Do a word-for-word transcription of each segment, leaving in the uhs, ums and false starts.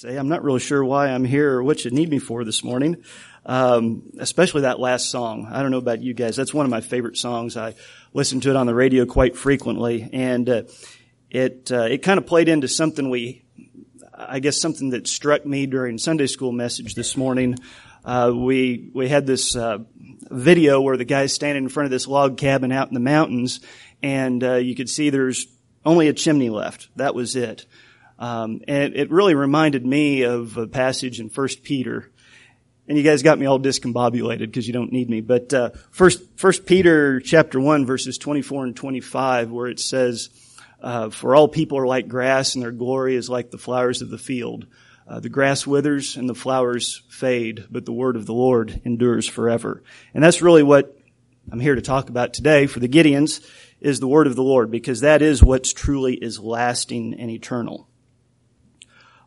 say, I'm not really sure why I'm here or what you need me for this morning, um, especially that last song. I don't know about you guys. That's one of my favorite songs. I listen to it on the radio quite frequently, and uh, it uh, it kind of played into something we, I guess something that struck me during Sunday school message this morning. Uh, we we had this uh, video where the guy's standing in front of this log cabin out in the mountains, and uh, you could see there's only a chimney left. That was it. Um, and it really reminded me of a passage in First Peter. And you guys got me all discombobulated because you don't need me. But uh, first, First Peter chapter one, verses twenty-four and twenty-five, where it says, uh, "For all people are like grass, and their glory is like the flowers of the field. Uh, the grass withers and the flowers fade, but the word of the Lord endures forever." And that's really what I'm here to talk about today for the Gideons, is the word of the Lord, because that is what's truly is lasting and eternal.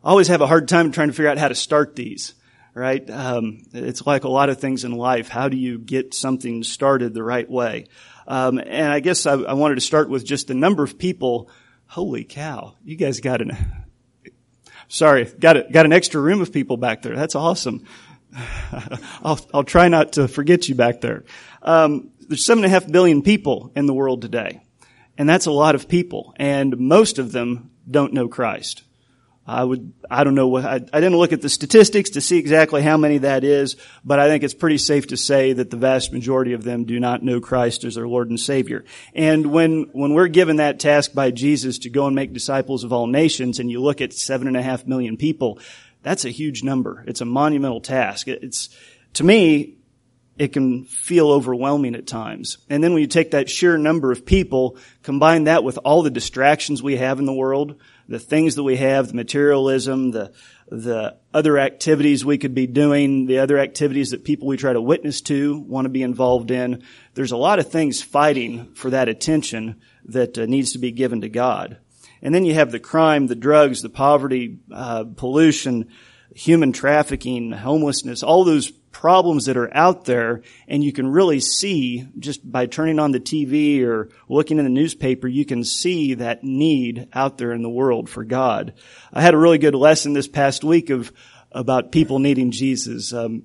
I always have a hard time trying to figure out how to start these, right? Um, it's like a lot of things in life. How do you get something started the right way? Um, and I guess I, I wanted to start with just the number of people. Holy cow, you guys got an, sorry, got a, got an extra room of people back there. That's awesome. I'll, I'll try not to forget you back there. Um, there's seven and a half billion people in the world today, and that's a lot of people, and most of them don't know Christ. I would, I don't know what, I, I didn't look at the statistics to see exactly how many that is, but I think it's pretty safe to say that the vast majority of them do not know Christ as their Lord and Savior. And when, when we're given that task by Jesus to go and make disciples of all nations, and you look at seven and a half million people, that's a huge number. It's a monumental task. It's, to me, it can feel overwhelming at times. And then when you take that sheer number of people, combine that with all the distractions we have in the world, the things that we have, the materialism, the the other activities we could be doing, the other activities that people we try to witness to want to be involved in, there's a lot of things fighting for that attention that uh, needs to be given to God. And then you have the crime, the drugs, the poverty, uh, pollution, human trafficking, homelessness, all those problems that are out there, and you can really see, just by turning on the T V or looking in the newspaper, you can see that need out there in the world for God. I had a really good lesson this past week of about people needing Jesus. Um,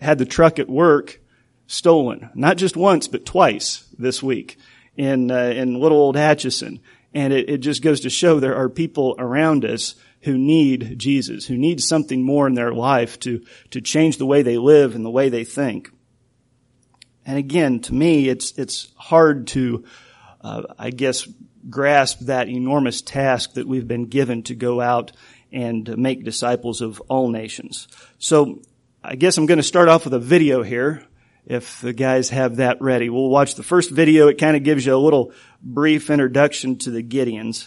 had the truck at work stolen, not just once, but twice this week in uh, in little old Atchison. And it, it just goes to show there are people around us who need Jesus, who need something more in their life to, to change the way they live and the way they think. And again, to me, it's, it's hard to, uh, I guess, grasp that enormous task that we've been given to go out and make disciples of all nations. So I guess I'm going to start off with a video here. If the guys have that ready, we'll watch the first video. It kind of gives you a little brief introduction to the Gideons.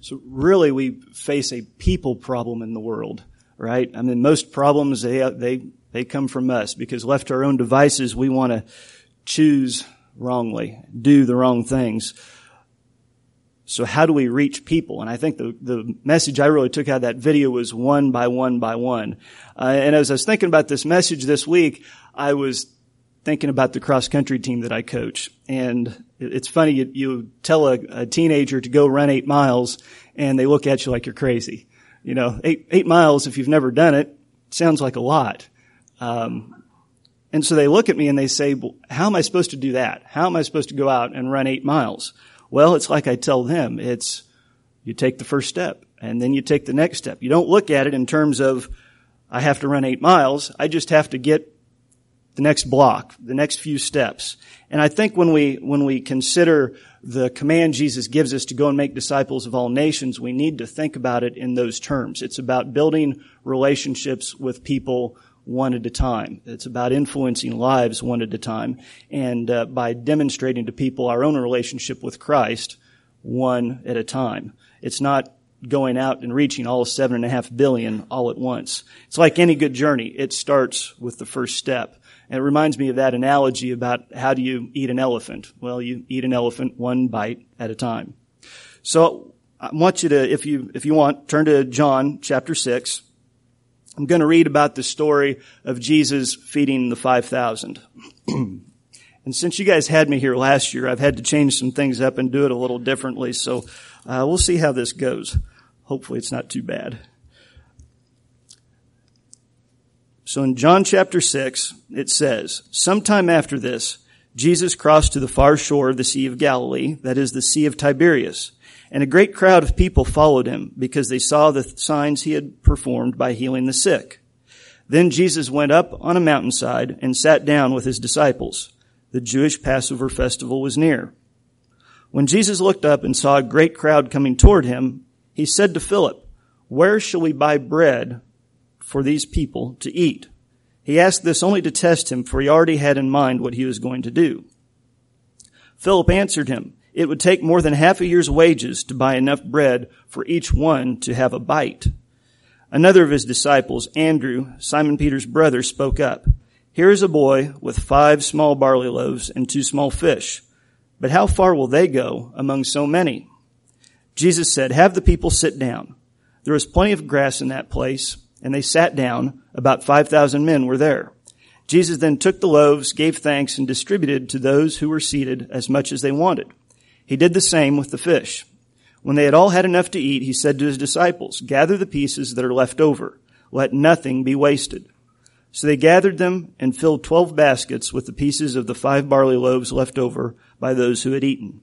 So really we face a people problem in the world, right? I mean, most problems, they, they, they come from us, because left to our own devices, we want to choose wrongly, do the wrong things. So how do we reach people? And I think the, the message I really took out of that video was one by one by one. Uh, and as I was thinking about this message this week, I was thinking about the cross-country team that I coach. And it's funny, you, you tell a, a teenager to go run eight miles, and they look at you like you're crazy. You know, eight, eight miles, if you've never done it, sounds like a lot. Um, and so they look at me and they say, well, how am I supposed to do that? How am I supposed to go out and run eight miles? Well, it's like I tell them, it's you take the first step, and then you take the next step. You don't look at it in terms of I have to run eight miles. I just have to get the next block, the next few steps. And I think when we when we consider the command Jesus gives us to go and make disciples of all nations, we need to think about it in those terms. It's about building relationships with people one at a time. It's about influencing lives one at a time. And uh, by demonstrating to people our own relationship with Christ one at a time. It's not going out and reaching all seven and a half billion all at once. It's like any good journey. It starts with the first step. And it reminds me of that analogy about how do you eat an elephant? Well, you eat an elephant one bite at a time. So I want you to, if you, if you want, turn to John chapter six. I'm going to read about the story of Jesus feeding the five thousand. And since you guys had me here last year, I've had to change some things up and do it a little differently. So uh, we'll see how this goes. Hopefully it's not too bad. So in John chapter six, it says, sometime after this, Jesus crossed to the far shore of the Sea of Galilee, that is the Sea of Tiberias. And a great crowd of people followed him, because they saw the signs he had performed by healing the sick. Then Jesus went up on a mountainside and sat down with his disciples. The Jewish Passover festival was near. When Jesus looked up and saw a great crowd coming toward him, he said to Philip, "Where shall we buy bread for these people to eat?" He asked this only to test him, for he already had in mind what he was going to do. Philip answered him, "It would take more than half a year's wages to buy enough bread for each one to have a bite." Another of his disciples, Andrew, Simon Peter's brother, spoke up. "Here is a boy with five small barley loaves and two small fish. But how far will they go among so many?" Jesus said, "Have the people sit down." There was plenty of grass in that place, and they sat down. About five thousand men were there. Jesus then took the loaves, gave thanks, and distributed to those who were seated as much as they wanted. He did the same with the fish. When they had all had enough to eat, he said to his disciples, "Gather the pieces that are left over. Let nothing be wasted." So they gathered them and filled twelve baskets with the pieces of the five barley loaves left over by those who had eaten.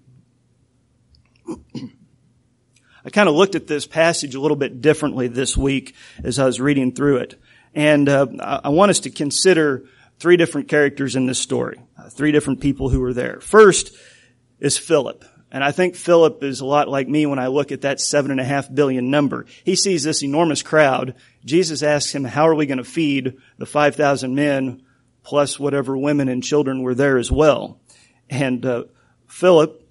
I kind of looked at this passage a little bit differently this week as I was reading through it. And uh, I want us to consider three different characters in this story, uh, three different people who were there. First is Philip. And I think Philip is a lot like me when I look at that seven and a half billion number. He sees this enormous crowd. Jesus asks him, how are we going to feed the five thousand men plus whatever women and children were there as well? And uh, Philip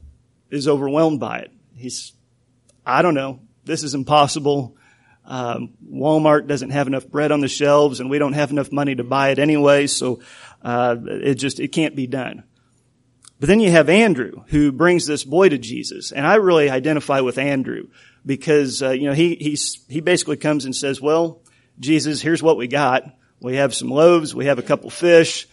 is overwhelmed by it. He's, I don't know, this is impossible. Um, Walmart doesn't have enough bread on the shelves, and we don't have enough money to buy it anyway, so uh, it just it can't be done. But then you have Andrew, who brings this boy to Jesus. And I really identify with Andrew because, uh, you know, he, he's, he basically comes and says, well, Jesus, here's what we got. We have some loaves. We have a couple fish.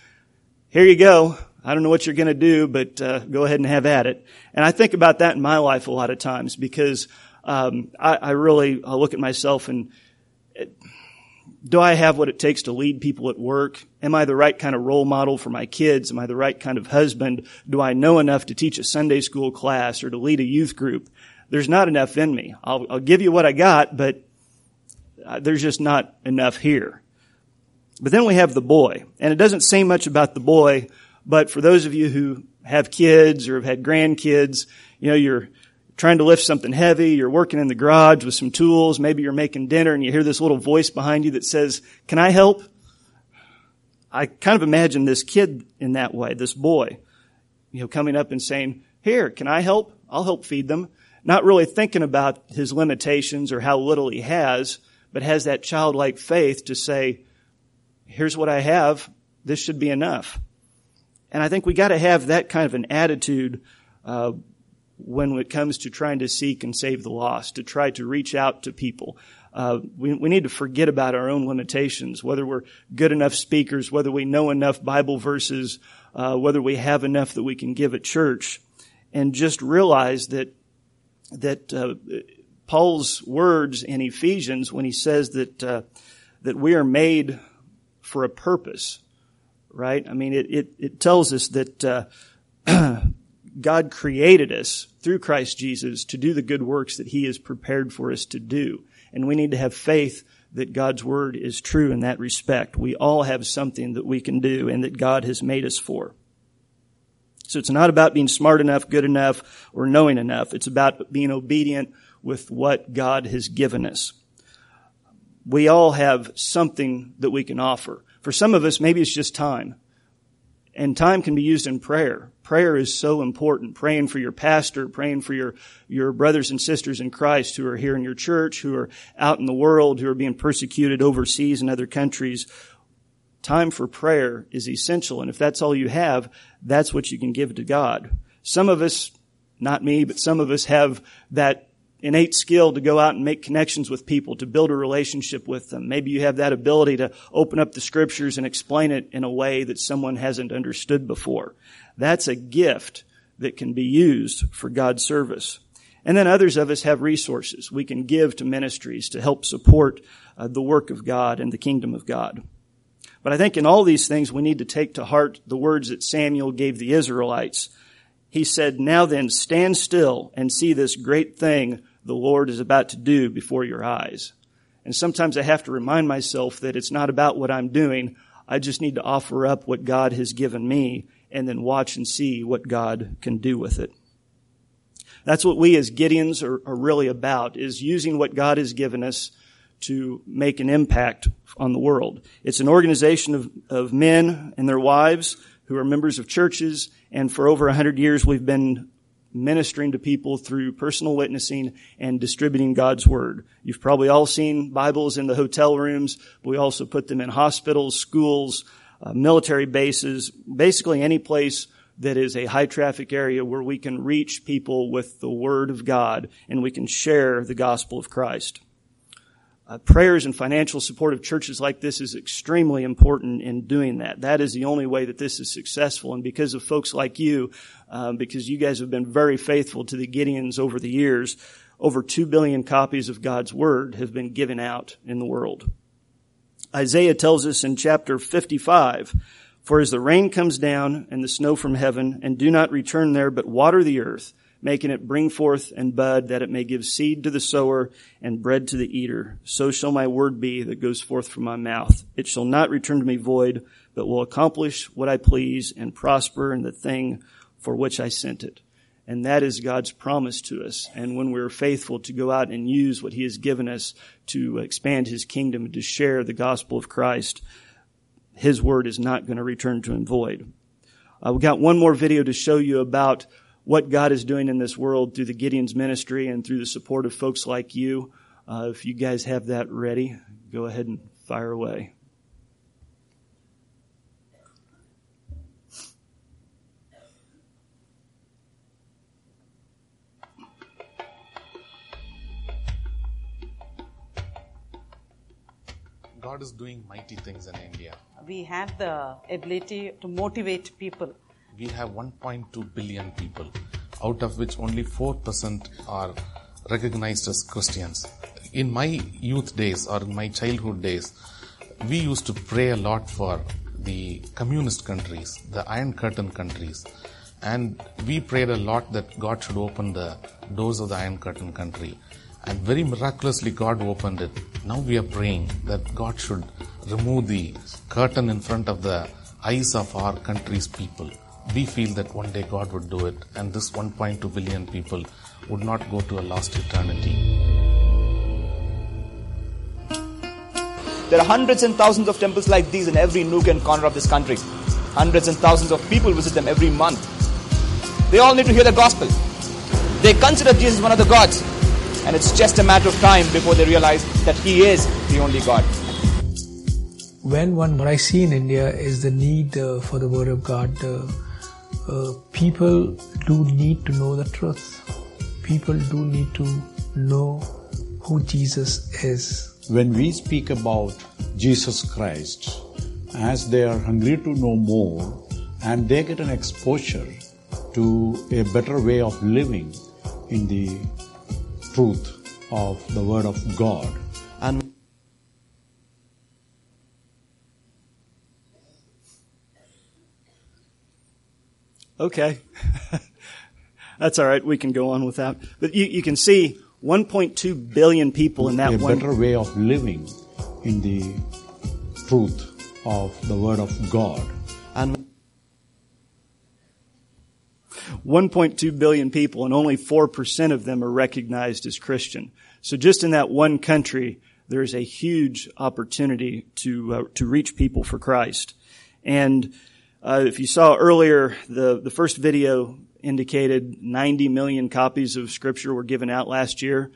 Here you go. I don't know what you're going to do, but uh, go ahead and have at it. And I think about that in my life a lot of times because um, I, I really I look at myself and it, do I have what it takes to lead people at work? Am I the right kind of role model for my kids? Am I the right kind of husband? Do I know enough to teach a Sunday school class or to lead a youth group? There's not enough in me. I'll, I'll give you what I got, but there's just not enough here. But then we have the boy, and it doesn't say much about the boy, but for those of you who have kids or have had grandkids, you know, you're trying to lift something heavy, you're working in the garage with some tools, maybe you're making dinner and you hear this little voice behind you that says, can I help? I kind of imagine this kid in that way, this boy, you know, coming up and saying, here, can I help? I'll help feed them. not really thinking about his limitations or how little he has, but has that childlike faith to say, here's what I have, this should be enough. And I think we got to have that kind of an attitude uh, when it comes to trying to seek and save the lost, to try to reach out to people. Uh, we, we need to forget about our own limitations, whether we're good enough speakers, whether we know enough Bible verses, uh, whether we have enough that we can give at church, and just realize that that uh, Paul's words in Ephesians, when he says that uh, that we are made for a purpose, right? I mean, it it, it tells us that uh, God created us through Christ Jesus to do the good works that He has prepared for us to do. And we need to have faith that God's word is true in that respect. We all have something that we can do and that God has made us for. So it's not about being smart enough, good enough, or knowing enough. It's about being obedient with what God has given us. We all have something that we can offer. For some of us, maybe it's just time. And time can be used in prayer. Prayer is so important. Praying for your pastor, praying for your, your brothers and sisters in Christ who are here in your church, who are out in the world, who are being persecuted overseas in other countries. Time for prayer is essential. And if that's all you have, that's what you can give to God. Some of us, not me, but some of us have that innate skill to go out and make connections with people, to build a relationship with them. Maybe you have that ability to open up the scriptures and explain it in a way that someone hasn't understood before. That's a gift that can be used for God's service. And then others of us have resources. We can give to ministries to help support uh, the work of God and the kingdom of God. But I think in all these things, we need to take to heart the words that Samuel gave the Israelites. He said, "Now then, stand still and see this great thing the Lord is about to do before your eyes." And sometimes I have to remind myself that it's not about what I'm doing. I just need to offer up what God has given me and then watch and see what God can do with it. That's what we as Gideons are, are really about, is using what God has given us to make an impact on the world. It's an organization of, of men and their wives who are members of churches, and for over one hundred years we've been ministering to people through personal witnessing and distributing God's word. You've probably all seen Bibles in the hotel rooms, but we also put them in hospitals, schools, uh, military bases, basically any place that is a high traffic area where we can reach people with the word of God and we can share the gospel of Christ. Uh, prayers and financial support of churches like this is extremely important in doing that. That is the only way that this is successful. And because of folks like you, um, because you guys have been very faithful to the Gideons over the years, over two billion copies of God's Word have been given out in the world. Isaiah tells us in chapter fifty-five, "For as the rain comes down and the snow from heaven, and do not return there, but water the earth, making it bring forth and bud, that it may give seed to the sower and bread to the eater. So shall my word be that goes forth from my mouth. It shall not return to me void, but will accomplish what I please and prosper in the thing for which I sent it." And that is God's promise to us. And when we're faithful to go out and use what He has given us to expand His kingdom and to share the gospel of Christ, His word is not going to return to Him void. Uh, we've got one more video to show you about what God is doing in this world through the Gideon's ministry and through the support of folks like you. Uh, if you guys have that ready, go ahead and fire away. God is doing mighty things in India. We have the ability to motivate people. We have one point two billion people, out of which only four percent are recognized as Christians. In my youth days or in my childhood days, we used to pray a lot for the communist countries, the Iron Curtain countries. And we prayed a lot that God should open the doors of the Iron Curtain country. And very miraculously, God opened it. Now we are praying that God should remove the curtain in front of the eyes of our country's people. We feel that one day God would do it, and this one point two billion people would not go to a lost eternity. There are hundreds and thousands of temples like these in every nook and corner of this country. Hundreds and thousands of people visit them every month. They all need to hear the gospel. They consider Jesus one of the gods. And it's just a matter of time before they realize that He is the only God. When one, what I see in India is the need uh, for the Word of God. Uh, uh, people do need to know the truth. People do need to know who Jesus is. When we speak about Jesus Christ, as they are hungry to know more and they get an exposure to a better way of living in the truth of the Word of God. And okay, that's all right, we can go on with that. But you, you can see one point two billion people in that one. A better way of living in the truth of the Word of God. And one point two billion people, and only four percent of them are recognized as Christian. So just in that one country, there is a huge opportunity to uh, to reach people for Christ. And uh, if you saw earlier, the, the first video indicated ninety million copies of Scripture were given out last year.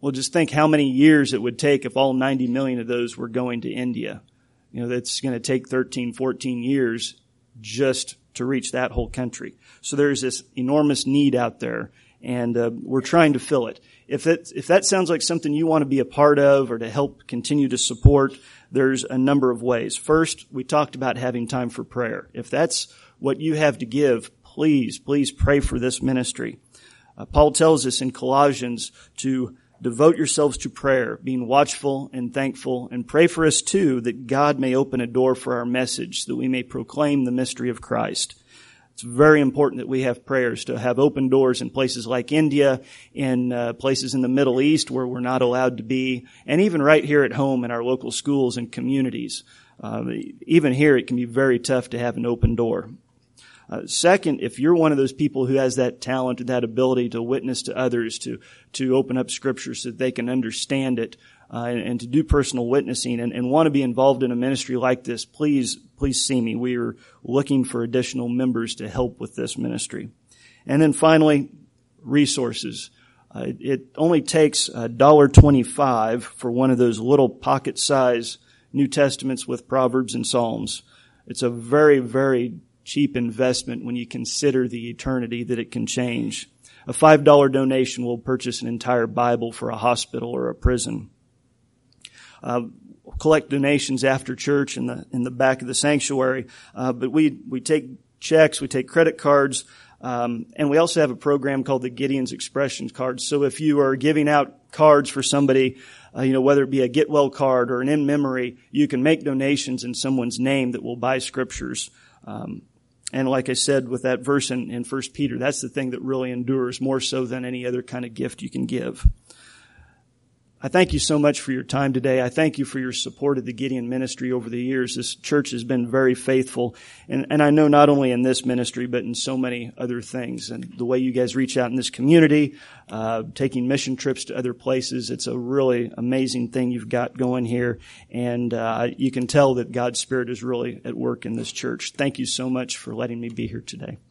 Well, just think how many years it would take if all ninety million of those were going to India. You know, that's going to take thirteen, fourteen years just to reach that whole country. So there's this enormous need out there, and uh, we're trying to fill it. If that, if that sounds like something you want to be a part of or to help continue to support, there's a number of ways. First, we talked about having time for prayer. If that's what you have to give, please, please pray for this ministry. Uh, Paul tells us in Colossians to devote yourselves to prayer, being watchful and thankful, and pray for us too, that God may open a door for our message, that we may proclaim the mystery of Christ. It's very important that we have prayers, to have open doors in places like India, in uh, places in the Middle East where we're not allowed to be, and even right here at home in our local schools and communities. Uh, even here it can be very tough to have an open door. Uh, second, if you're one of those people who has that talent, that ability to witness to others, to to open up Scripture so that they can understand it, uh, and, and to do personal witnessing, and, and want to be involved in a ministry like this, please, please see me. We are looking for additional members to help with this ministry. And then finally, resources. Uh, it, it only takes one dollar and twenty-five cents for one of those little pocket-sized New Testaments with Proverbs and Psalms. It's a very, very cheap investment when you consider the eternity that it can change. A five dollar donation will purchase an entire Bible for a hospital or a prison. Uh, we'll collect donations after church in the in the back of the sanctuary, uh, but we we take checks, we take credit cards, um, and we also have a program called the Gideon's Expressions Cards. So if you are giving out cards for somebody, Uh, you know, whether it be a get well card or an in memory, you can make donations in someone's name that will buy Scriptures. Um, and like I said, with that verse in, in First Peter, that's the thing that really endures more so than any other kind of gift you can give. I thank you so much for your time today. I thank you for your support of the Gideon ministry over the years. This church has been very faithful. And, and I know not only in this ministry, but in so many other things. And the way you guys reach out in this community, uh, taking mission trips to other places, it's a really amazing thing you've got going here. And uh, you can tell that God's Spirit is really at work in this church. Thank you so much for letting me be here today.